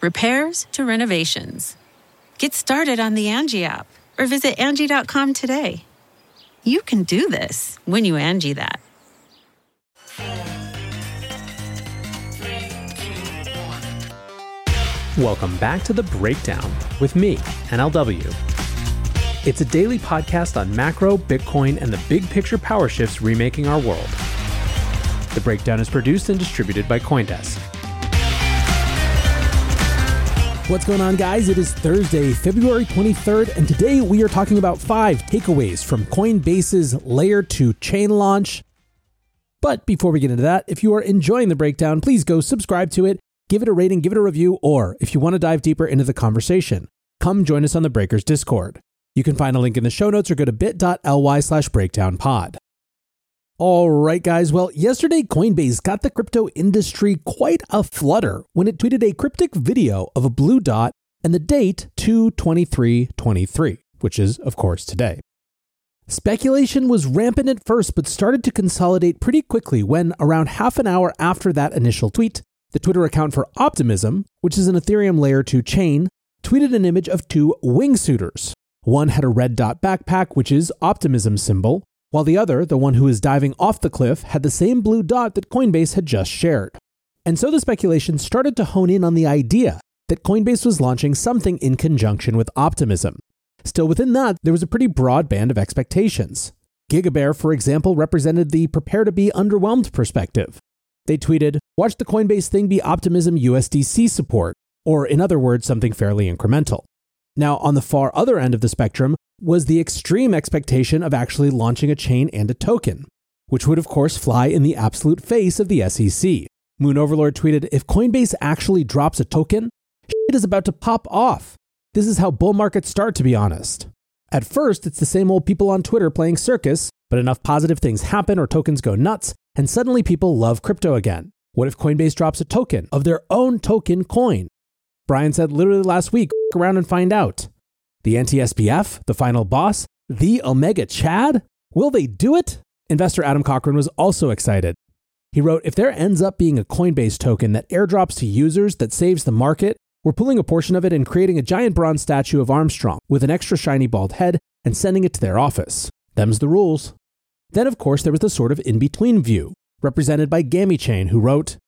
repairs to renovations. Get started on the Angie app or visit Angie.com today. You can do this when you Angie that. Welcome back to The Breakdown with me, NLW. It's a daily podcast on macro, Bitcoin, and the big picture power shifts remaking our world. The Breakdown is produced and distributed by CoinDesk. What's going on, guys? It is Thursday, February 23rd, and today we are talking about 5 takeaways from Coinbase's Layer 2 chain launch. But before we get into that, if you are enjoying The Breakdown, please go subscribe to it, give it a rating, give it a review, or if you want to dive deeper into the conversation, come join us on the Breakers Discord. You can find a link in the show notes or go to bit.ly/breakdownpod. All right, guys. Well, yesterday, Coinbase got the crypto industry quite a flutter when it tweeted a cryptic video of a blue dot and the date 2/23/23, which is, of course, today. Speculation was rampant at first, but started to consolidate pretty quickly when, around half an hour after that initial tweet, the Twitter account for Optimism, which is an Ethereum Layer 2 chain, tweeted an image of 2 wingsuiters. One had a red dot backpack, which is Optimism's symbol, while the other, the one who is diving off the cliff, had the same blue dot that Coinbase had just shared. And so the speculation started to hone in on the idea that Coinbase was launching something in conjunction with Optimism. Still within that, there was a pretty broad band of expectations. GigaBear, for example, represented the prepare-to-be underwhelmed perspective. They tweeted, "Watch the Coinbase thing be Optimism USDC support," or in other words, something fairly incremental. Now, on the far other end of the spectrum was the extreme expectation of actually launching a chain and a token, which would, of course, fly in the absolute face of the SEC. Moon Overlord tweeted, "If Coinbase actually drops a token, shit is about to pop off. This is how bull markets start, to be honest. At first, it's the same old people on Twitter playing circus, but enough positive things happen or tokens go nuts, and suddenly people love crypto again. What if Coinbase drops a token of their own token coin?" Brian said literally last week, around and find out. The NTSBF, the final boss, the Omega Chad? Will they do it? Investor Adam Cochran was also excited. He wrote, "If there ends up being a Coinbase token that airdrops to users that saves the market, we're pulling a portion of it and creating a giant bronze statue of Armstrong with an extra shiny bald head and sending it to their office. Them's the rules." Then, of course, there was the sort of in-between view, represented by Gammy Chain, who wrote,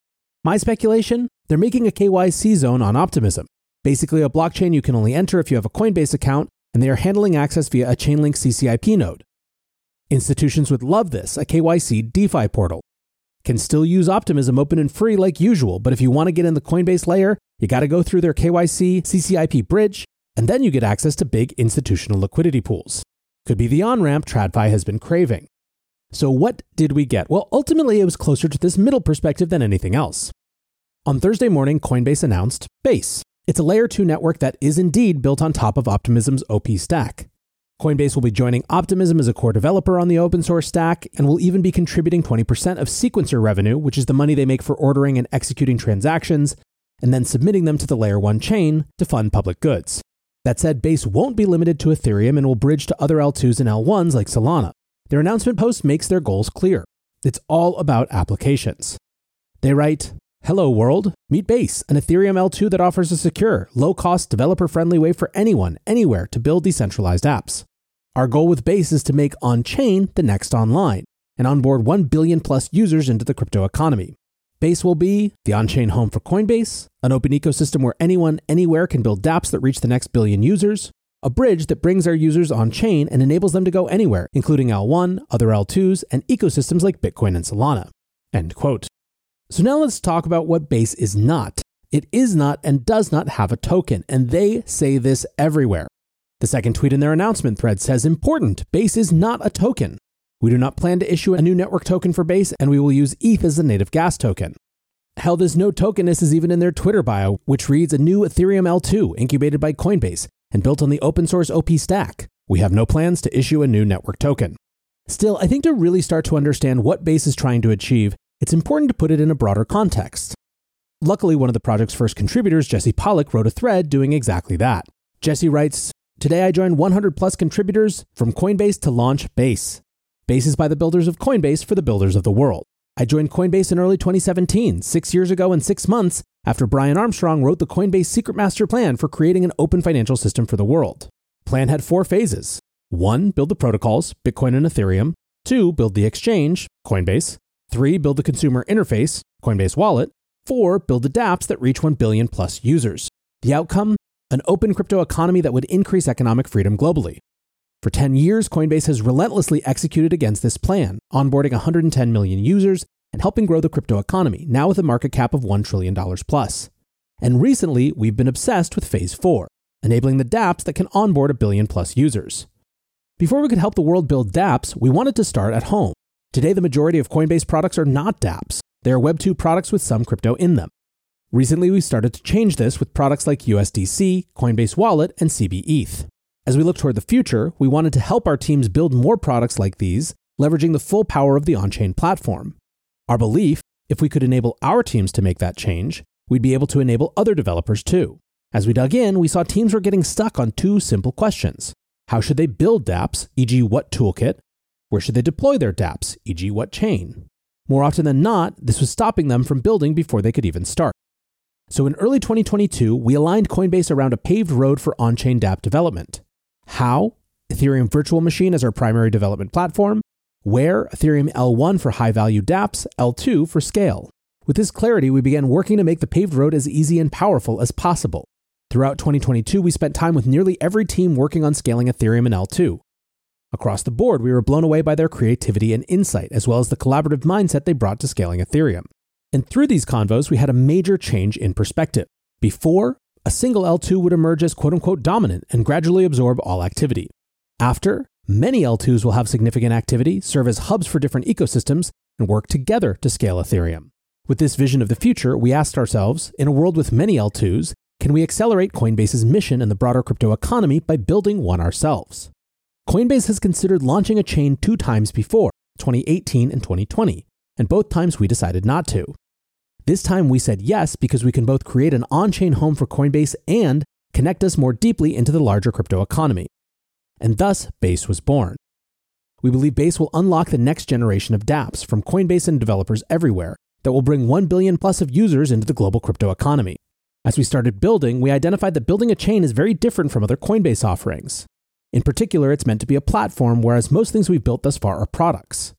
"My speculation? They're making a KYC zone on Optimism. Basically a blockchain you can only enter if you have a Coinbase account, and they are handling access via a Chainlink CCIP node. Institutions would love this, a KYC DeFi portal. Can still use Optimism open and free like usual, but if you want to get in the Coinbase layer, you got to go through their KYC CCIP bridge, and then you get access to big institutional liquidity pools. Could be the on-ramp TradFi has been craving." So what did we get? Well, ultimately, it was closer to this middle perspective than anything else. On Thursday morning, Coinbase announced Base. It's a Layer 2 network that is indeed built on top of Optimism's OP stack. Coinbase will be joining Optimism as a core developer on the open source stack and will even be contributing 20% of sequencer revenue, which is the money they make for ordering and executing transactions, and then submitting them to the Layer 1 chain to fund public goods. That said, Base won't be limited to Ethereum and will bridge to other L2s and L1s like Solana. Their announcement post makes their goals clear. It's all about applications. They write, "Hello world, meet Base, an Ethereum L2 that offers a secure, low-cost, developer-friendly way for anyone, anywhere to build decentralized apps. Our goal with Base is to make on-chain the next online and onboard 1 billion plus users into the crypto economy. Base will be the on-chain home for Coinbase, an open ecosystem where anyone, anywhere can build dApps that reach the next billion users, a bridge that brings our users on-chain and enables them to go anywhere, including L1, other L2s, and ecosystems like Bitcoin and Solana. End quote. So now let's talk about what Base is not. It is not and does not have a token, and they say this everywhere. The second tweet in their announcement thread says, important, Base is not a token. We do not plan to issue a new network token for Base, and we will use ETH as the native gas token. Hell, this no tokenness is even in their Twitter bio, which reads, a new Ethereum L2 incubated by Coinbase and built on the open source OP stack. We have no plans to issue a new network token. Still, I think to really start to understand what Base is trying to achieve, it's important to put it in a broader context. Luckily, one of the project's first contributors, Jesse Pollack, wrote a thread doing exactly that. Jesse writes, today I joined 100 plus contributors from Coinbase to launch Base. Base is by the builders of Coinbase for the builders of the world. I joined Coinbase in early 2017, 6 years ago and 6 months after Brian Armstrong wrote the Coinbase Secret Master Plan for creating an open financial system for the world. Plan had 4 phases. 1, build the protocols, Bitcoin and Ethereum. 2, build the exchange, Coinbase. 3, build the consumer interface, Coinbase Wallet. 4, build the dApps that reach 1 billion plus users. The outcome? An open crypto economy that would increase economic freedom globally. For 10 years, Coinbase has relentlessly executed against this plan, onboarding 110 million users and helping grow the crypto economy, now with a market cap of $1 trillion plus. And recently, we've been obsessed with Phase 4, enabling the dApps that can onboard a billion plus users. Before we could help the world build dApps, we wanted to start at home. Today, the majority of Coinbase products are not dApps. They are Web2 products with some crypto in them. Recently, we started to change this with products like USDC, Coinbase Wallet, and cbETH. As we look toward the future, we wanted to help our teams build more products like these, leveraging the full power of the on-chain platform. Our belief, if we could enable our teams to make that change, we'd be able to enable other developers too. As we dug in, we saw teams were getting stuck on 2 simple questions. How should they build dApps, e.g. what toolkit? Where should they deploy their dApps, e.g. what chain? More often than not, this was stopping them from building before they could even start. So in early 2022, we aligned Coinbase around a paved road for on-chain dApp development. How? Ethereum Virtual Machine as our primary development platform. Where? Ethereum L1 for high-value dApps, L2 for scale. With this clarity, we began working to make the paved road as easy and powerful as possible. Throughout 2022, we spent time with nearly every team working on scaling Ethereum and L2. Across the board, we were blown away by their creativity and insight, as well as the collaborative mindset they brought to scaling Ethereum. And through these convos, we had a major change in perspective. Before, a single L2 would emerge as quote-unquote dominant and gradually absorb all activity. After, many L2s will have significant activity, serve as hubs for different ecosystems, and work together to scale Ethereum. With this vision of the future, we asked ourselves, in a world with many L2s, can we accelerate Coinbase's mission and the broader crypto economy by building one ourselves? Coinbase has considered launching a chain 2 times before, 2018 and 2020, and both times we decided not to. This time we said yes because we can both create an on-chain home for Coinbase and connect us more deeply into the larger crypto economy. And thus, Base was born. We believe Base will unlock the next generation of dApps from Coinbase and developers everywhere that will bring 1 billion plus of users into the global crypto economy. As we started building, we identified that building a chain is very different from other Coinbase offerings. In particular, it's meant to be a platform, whereas most things we've built thus far are products.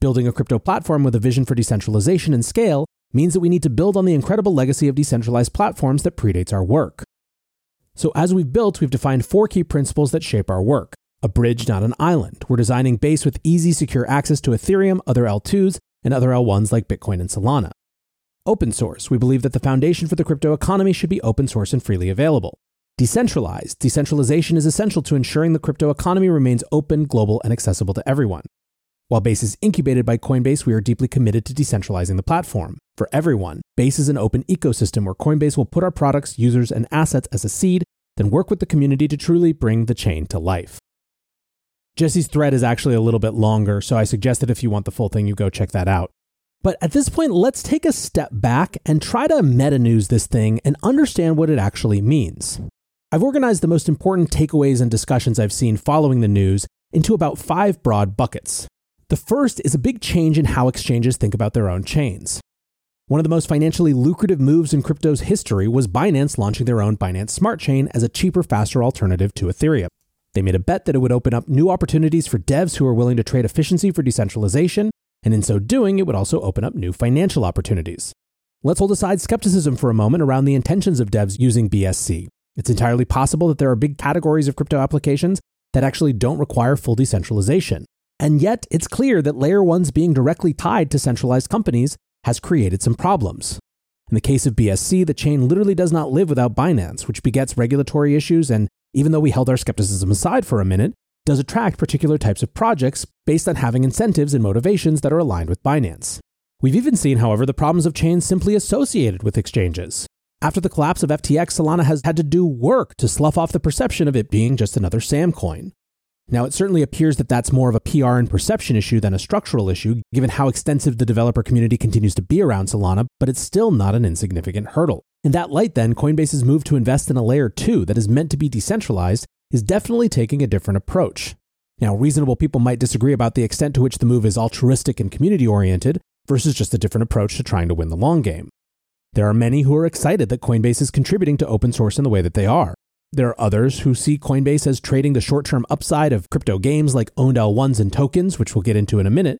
Building a crypto platform with a vision for decentralization and scale means that we need to build on the incredible legacy of decentralized platforms that predates our work. So as we've built, we've defined 4 key principles that shape our work. A bridge, not an island. We're designing Base with easy, secure access to Ethereum, other L2s, and other L1s like Bitcoin and Solana. Open source. We believe that the foundation for the crypto economy should be open source and freely available. Decentralized. Decentralization is essential to ensuring the crypto economy remains open, global, and accessible to everyone. While Base is incubated by Coinbase, we are deeply committed to decentralizing the platform. For everyone, Base is an open ecosystem where Coinbase will put our products, users, and assets as a seed, then work with the community to truly bring the chain to life. Jesse's thread is actually a little bit longer, so I suggest that if you want the full thing, you go check that out. But at this point, let's take a step back and try to meta-news this thing and understand what it actually means. I've organized the most important takeaways and discussions I've seen following the news into about 5 broad buckets. The first is a big change in how exchanges think about their own chains. One of the most financially lucrative moves in crypto's history was Binance launching their own Binance Smart Chain as a cheaper, faster alternative to Ethereum. They made a bet that it would open up new opportunities for devs who are willing to trade efficiency for decentralization, and in so doing, it would also open up new financial opportunities. Let's hold aside skepticism for a moment around the intentions of devs using BSC. It's entirely possible that there are big categories of crypto applications that actually don't require full decentralization. And yet, it's clear that Layer 1's being directly tied to centralized companies has created some problems. In the case of BSC, the chain literally does not live without Binance, which begets regulatory issues and, even though we held our skepticism aside for a minute, does attract particular types of projects based on having incentives and motivations that are aligned with Binance. We've even seen, however, the problems of chains simply associated with exchanges. After the collapse of FTX, Solana has had to do work to slough off the perception of it being just another Sam coin. Now, it certainly appears that that's more of a PR and perception issue than a structural issue, given how extensive the developer community continues to be around Solana, but it's still not an insignificant hurdle. In that light, then, Coinbase's move to invest in a Layer 2 that is meant to be decentralized is definitely taking a different approach. Now, reasonable people might disagree about the extent to which the move is altruistic and community-oriented versus just a different approach to trying to win the long game. There are many who are excited that Coinbase is contributing to open source in the way that they are. There are others who see Coinbase as trading the short-term upside of crypto games like owned L1s and tokens, which we'll get into in a minute,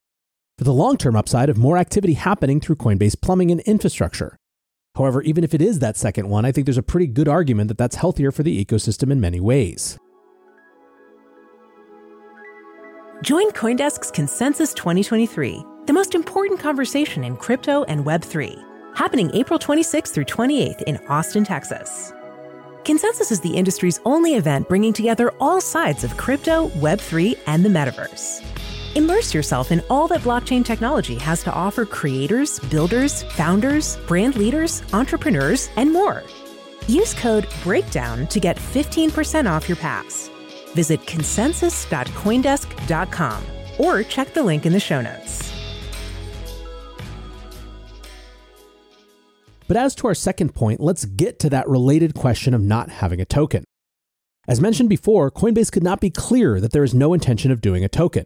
for the long-term upside of more activity happening through Coinbase plumbing and infrastructure. However, even if it is that second one, I think there's a pretty good argument that that's healthier for the ecosystem in many ways. Join CoinDesk's Consensus 2023, the most important conversation in crypto and Web3, happening April 26th through 28th in Austin, Texas. Consensus is the industry's only event bringing together all sides of crypto, Web3, and the metaverse. Immerse yourself in all that blockchain technology has to offer creators, builders, founders, brand leaders, entrepreneurs, and more. Use code BREAKDOWN to get 15% off your pass. Visit consensus.coindesk.com or check the link in the show notes. But as to our second point, let's get to that related question of not having a token. As mentioned before, Coinbase could not be clear that there is no intention of doing a token.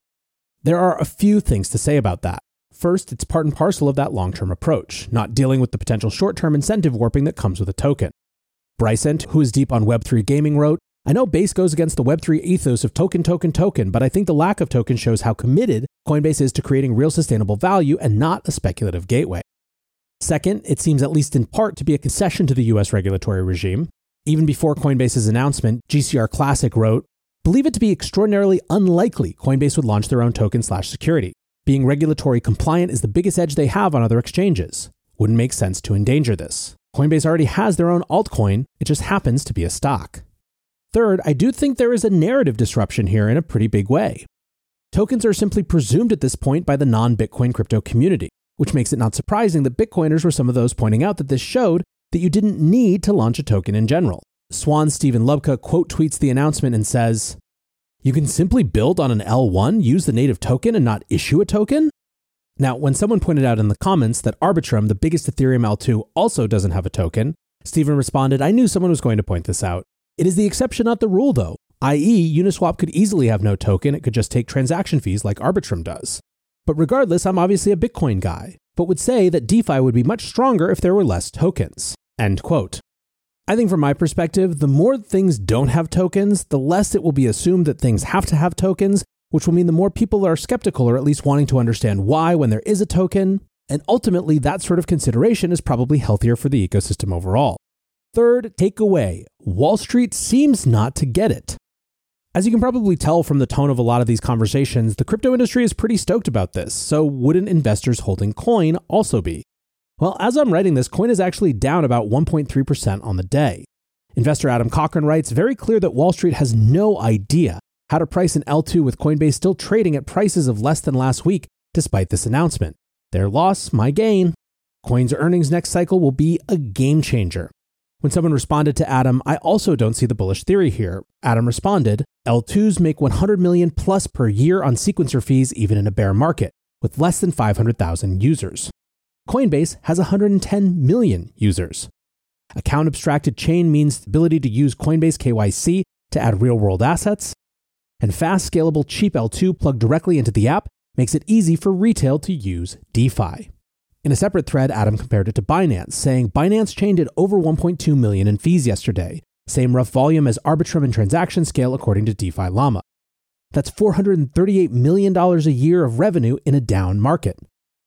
There are a few things to say about that. First, it's part and parcel of that long-term approach, not dealing with the potential short-term incentive warping that comes with a token. Brycent, who is deep on Web3 gaming, wrote, "I know Base goes against the Web3 ethos of token, token, token, but I think the lack of token shows how committed Coinbase is to creating real sustainable value and not a speculative gateway." Second, it seems at least in part to be a concession to the U.S. regulatory regime. Even before Coinbase's announcement, GCR Classic wrote, "Believe it to be extraordinarily unlikely Coinbase would launch their own token/security. Being regulatory compliant is the biggest edge they have on other exchanges. Wouldn't make sense to endanger this. Coinbase already has their own altcoin, it just happens to be a stock." Third, I do think there is a narrative disruption here in a pretty big way. Tokens are simply presumed at this point by the non-Bitcoin crypto community, which makes it not surprising that Bitcoiners were some of those pointing out that this showed that you didn't need to launch a token in general. Swan Steven Lubka quote tweets the announcement and says, "You can simply build on an L1, use the native token, and not issue a token?" Now, when someone pointed out in the comments that Arbitrum, the biggest Ethereum L2, also doesn't have a token, Steven responded, "I knew someone was going to point this out. It is the exception, not the rule, though, i.e. Uniswap could easily have no token, it could just take transaction fees like Arbitrum does. But regardless, I'm obviously a Bitcoin guy, but would say that DeFi would be much stronger if there were less tokens." End quote. I think from my perspective, the more things don't have tokens, the less it will be assumed that things have to have tokens, which will mean the more people are skeptical or at least wanting to understand why when there is a token, and ultimately that sort of consideration is probably healthier for the ecosystem overall. Third takeaway, Wall Street seems not to get it. As you can probably tell from the tone of a lot of these conversations, the crypto industry is pretty stoked about this, so wouldn't investors holding coin also be? Well, as I'm writing this, coin is actually down about 1.3% on the day. Investor Adam Cochran writes, "Very clear that Wall Street has no idea how to price an L2 with Coinbase still trading at prices of less than last week despite this announcement. Their loss, my gain. Coin's earnings next cycle will be a game changer." When someone responded to Adam, "I also don't see the bullish theory here," Adam responded, "L2s make $100 million plus per year on sequencer fees even in a bear market, with less than 500,000 users. Coinbase has 110 million users. Account-abstracted chain means the ability to use Coinbase KYC to add real-world assets, and fast, scalable, cheap L2 plugged directly into the app makes it easy for retail to use DeFi." In a separate thread, Adam compared it to Binance, saying, "Binance Chain did over 1.2 million in fees yesterday, same rough volume as Arbitrum and transaction scale according to DeFi Llama. That's $438 million a year of revenue in a down market.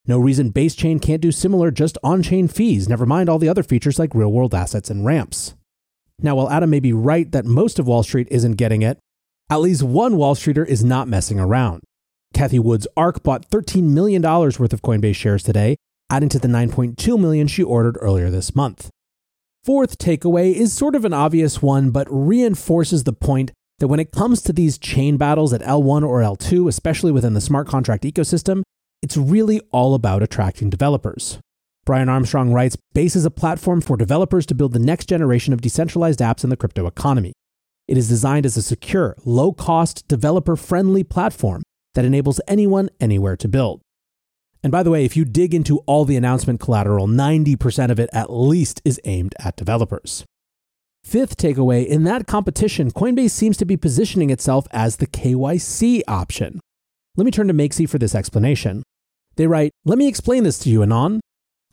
No reason Base Chain can't do similar just on-chain fees, never mind all the other features like real-world assets and ramps. Now, while Adam may be right that most of Wall Street isn't getting it, at least one Wall Streeter is not messing around. Cathie Wood's ARK bought $13 million worth of Coinbase shares today, adding to the $9.2 million she ordered earlier this month. Fourth takeaway is sort of an obvious one, but reinforces the point that when it comes to these chain battles at L1 or L2, especially within the smart contract ecosystem, it's really all about attracting developers. Brian Armstrong writes, Base is a platform for developers to build the next generation of decentralized apps in the crypto economy. It is designed as a secure, low-cost, developer-friendly platform that enables anyone, anywhere to build. And by the way, if you dig into all the announcement collateral, 90% of it at least is aimed at developers. Fifth takeaway, in that competition, Coinbase seems to be positioning itself as the KYC option. Let me turn to Makesy for this explanation. They write, Let me explain this to you, Anon.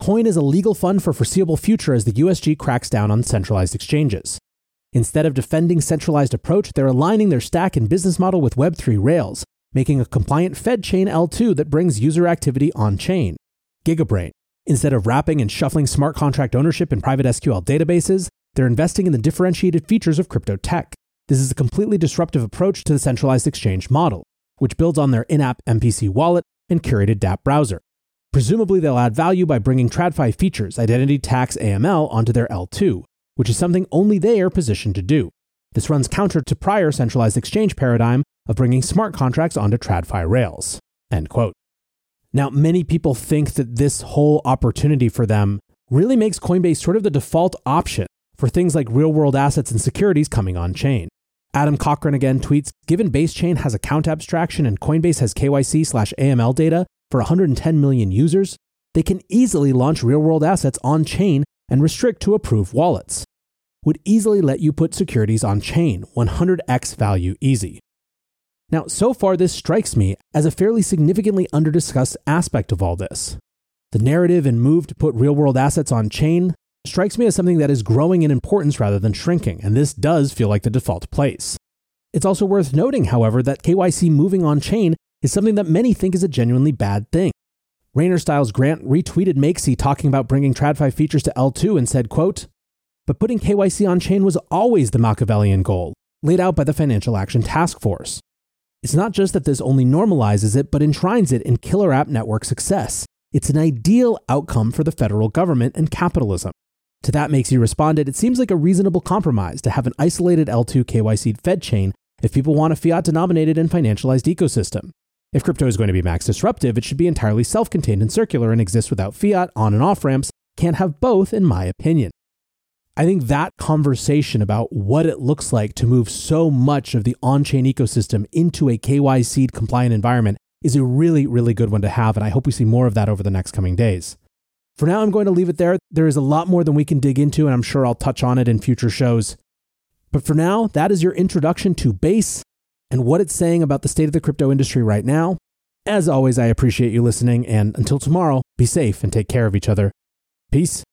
Coin is a legal fund for foreseeable future as the USG cracks down on centralized exchanges. Instead of defending centralized approach, they're aligning their stack and business model with Web3 rails, making a compliant Fed chain L2 that brings user activity on-chain. GigaBrain. Instead of wrapping and shuffling smart contract ownership in private SQL databases, they're investing in the differentiated features of crypto tech. This is a completely disruptive approach to the centralized exchange model, which builds on their in-app MPC wallet and curated dApp browser. Presumably, they'll add value by bringing TradFi features, identity, tax, AML, onto their L2, which is something only they are positioned to do. This runs counter to prior centralized exchange paradigm of bringing smart contracts onto TradFi rails. End quote. Now, many people think that this whole opportunity for them really makes Coinbase sort of the default option for things like real-world assets and securities coming on-chain. Adam Cochran again tweets, Given Base Chain has account abstraction and Coinbase has KYC/AML data for 110 million users, they can easily launch real-world assets on-chain and restrict to approved wallets. Would easily let you put securities on-chain, 100x value easy. Now, so far, this strikes me as a fairly significantly underdiscussed aspect of all this. The narrative and move to put real-world assets on-chain strikes me as something that is growing in importance rather than shrinking, and this does feel like the default place. It's also worth noting, however, that KYC moving on-chain is something that many think is a genuinely bad thing. Rainer Stiles Grant retweeted Makesy talking about bringing TradFi features to L2 and said, quote, But putting KYC on-chain was always the Machiavellian goal, laid out by the Financial Action Task Force. It's not just that this only normalizes it, but enshrines it in killer app network success. It's an ideal outcome for the federal government and capitalism. To that, Makesy responded, It seems like a reasonable compromise to have an isolated L2 KYC Fed chain if people want a fiat-denominated and financialized ecosystem. If crypto is going to be max disruptive, it should be entirely self-contained and circular and exist without fiat, on and off ramps. Can't have both, in my opinion. I think that conversation about what it looks like to move so much of the on-chain ecosystem into a KYC-compliant environment is a really, really good one to have, and I hope we see more of that over the next coming days. For now, I'm going to leave it there. There is a lot more than we can dig into, and I'm sure I'll touch on it in future shows. But for now, that is your introduction to Base and what it's saying about the state of the crypto industry right now. As always, I appreciate you listening, and until tomorrow, be safe and take care of each other. Peace.